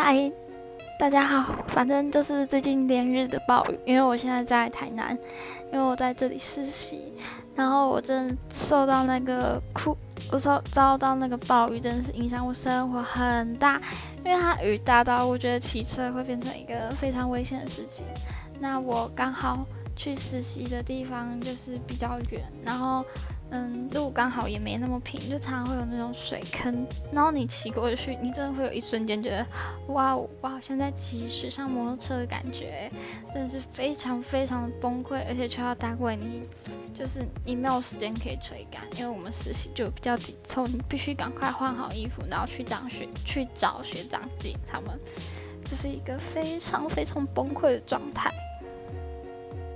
嗨，大家好，反正就是最近连日的暴雨，因为我现在在台南，因为我在这里实习，然后我真的遭到那个暴雨，真的是影响我生活很大，因为它雨大到我觉得骑车会变成一个非常危险的事情。那我刚好去实习的地方就是比较远，然后路刚好也没那么平，就常常会有那种水坑，然后你骑过去，你真的会有一瞬间觉得，哇，我好像在骑水上摩托车的感觉，真的是非常非常的崩溃，而且学校单位你没有时间可以吹干，因为我们实习就比较紧凑，你必须赶快换好衣服，然后去找学长姐他们，就是一个非常非常崩溃的状态。